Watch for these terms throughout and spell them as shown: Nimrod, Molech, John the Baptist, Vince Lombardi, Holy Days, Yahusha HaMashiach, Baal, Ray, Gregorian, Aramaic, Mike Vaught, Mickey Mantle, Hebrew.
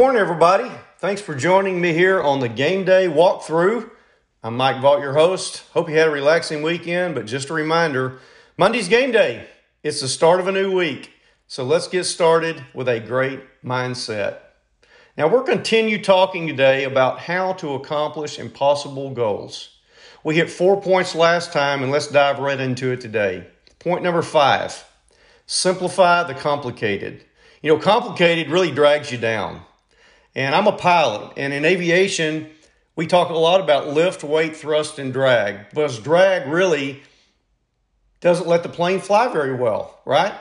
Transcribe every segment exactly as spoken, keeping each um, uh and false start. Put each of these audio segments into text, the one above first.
morning, everybody. Thanks for joining me here on the Game Day Walkthrough. I'm Mike Vaught, your host. Hope you had a relaxing weekend, but just a reminder, Monday's game day. It's the start of a new week, so let's get started with a great mindset. Now, we're continue talking today about how to accomplish impossible goals. We hit four points last time, and let's dive right into it today. Point number five, simplify the complicated. You know, complicated really drags you down. And I'm a pilot, and in aviation, we talk a lot about lift, weight, thrust, and drag. Because drag really doesn't let the plane fly very well, right?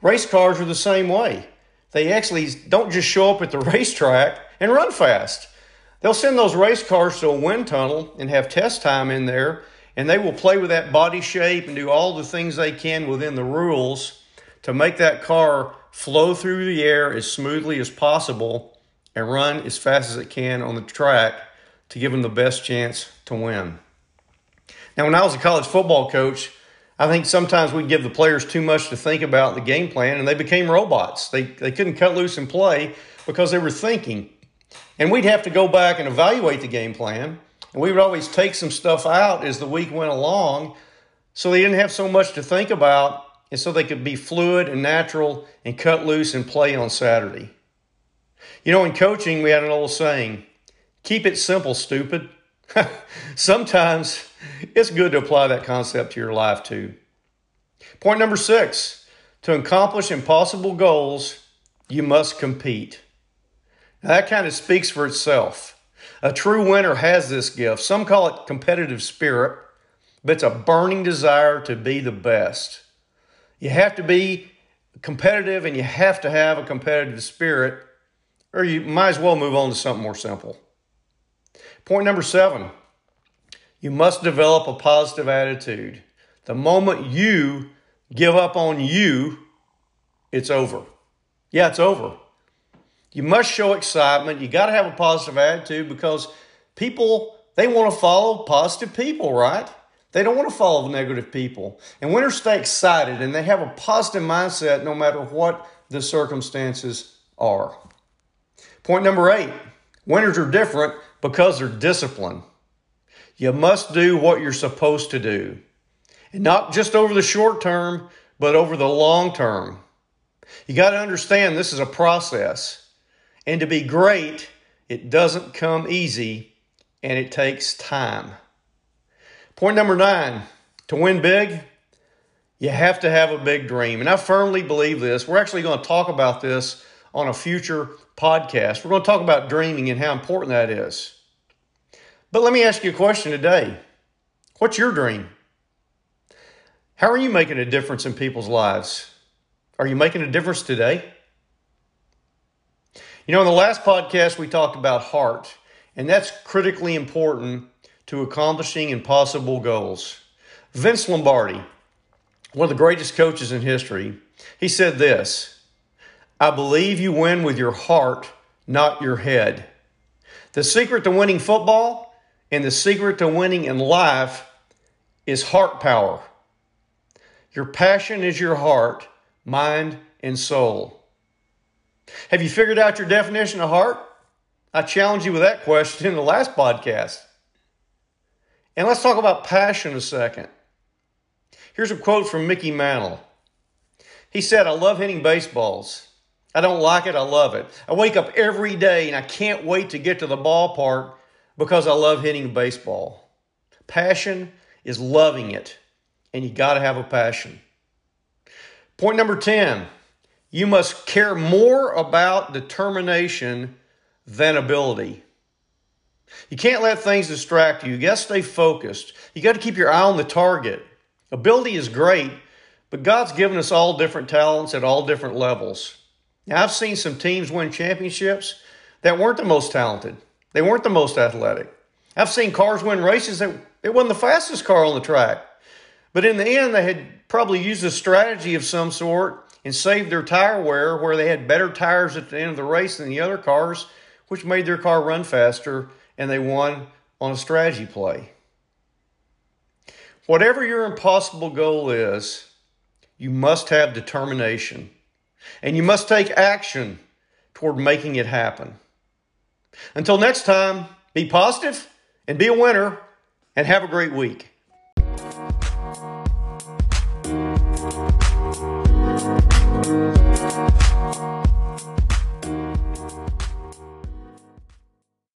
Race cars are the same way. They actually don't just show up at the racetrack and run fast. They'll send those race cars to a wind tunnel and have test time in there, and they will play with that body shape and do all the things they can within the rules to make that car flow through the air as smoothly as possible and run as fast as it can on the track to give them the best chance to win. Now, when I was a college football coach, I think sometimes we give the players too much to think about the game plan, and they became robots. They, they couldn't cut loose and play because they were thinking. And we'd have to go back and evaluate the game plan, and we would always take some stuff out as the week went along so they didn't have so much to think about, and so they could be fluid and natural and cut loose and play on Saturday. You know, in coaching, we had an old saying, keep it simple, stupid. Sometimes it's good to apply that concept to your life too. Point number six, to accomplish impossible goals, you must compete. Now, that kind of speaks for itself. A true winner has this gift. Some call it competitive spirit, but it's a burning desire to be the best. You have to be competitive, and you have to have a competitive spirit, or you might as well move on to something more simple. Point number seven, you must develop a positive attitude. The moment you give up on you, it's over. Yeah, it's over. You must show excitement. You got to have a positive attitude because people, they want to follow positive people, right? They don't want to follow negative people. And winners stay excited, and they have a positive mindset no matter what the circumstances are. Point number eight, winners are different because they're disciplined. You must do what you're supposed to do. And not just over the short term, but over the long term. You got to understand this is a process. And to be great, it doesn't come easy, and it takes time. Point number nine, to win big, you have to have a big dream. And I firmly believe this. We're actually going to talk about this on a future podcast. We're going to talk about dreaming and how important that is. But let me ask you a question today. What's your dream? How are you making a difference in people's lives? Are you making a difference today? You know, in the last podcast, we talked about heart, and that's critically important to accomplishing impossible goals. Vince Lombardi, one of the greatest coaches in history, he said this, I believe you win with your heart, not your head. The secret to winning football and the secret to winning in life is heart power. Your passion is your heart, mind, and soul. Have you figured out your definition of heart? I challenged you with that question in the last podcast. And let's talk about passion a second. Here's a quote from Mickey Mantle. He said, I love hitting baseballs. I don't like it, I love it. I wake up every day and I can't wait to get to the ballpark because I love hitting baseball. Passion is loving it, and you got to have a passion. Point number ten, you must care more about determination than ability. You can't let things distract you. You got to stay focused. You got to keep your eye on the target. Ability is great, but God's given us all different talents at all different levels. Now, I've seen some teams win championships that weren't the most talented. They weren't the most athletic. I've seen cars win races that it wasn't the fastest car on the track. But in the end, they had probably used a strategy of some sort and saved their tire wear where they had better tires at the end of the race than the other cars, which made their car run faster, and they won on a strategy play. Whatever your impossible goal is, you must have determination, and you must take action toward making it happen. Until next time, be positive and be a winner, and have a great week. We'll be right back.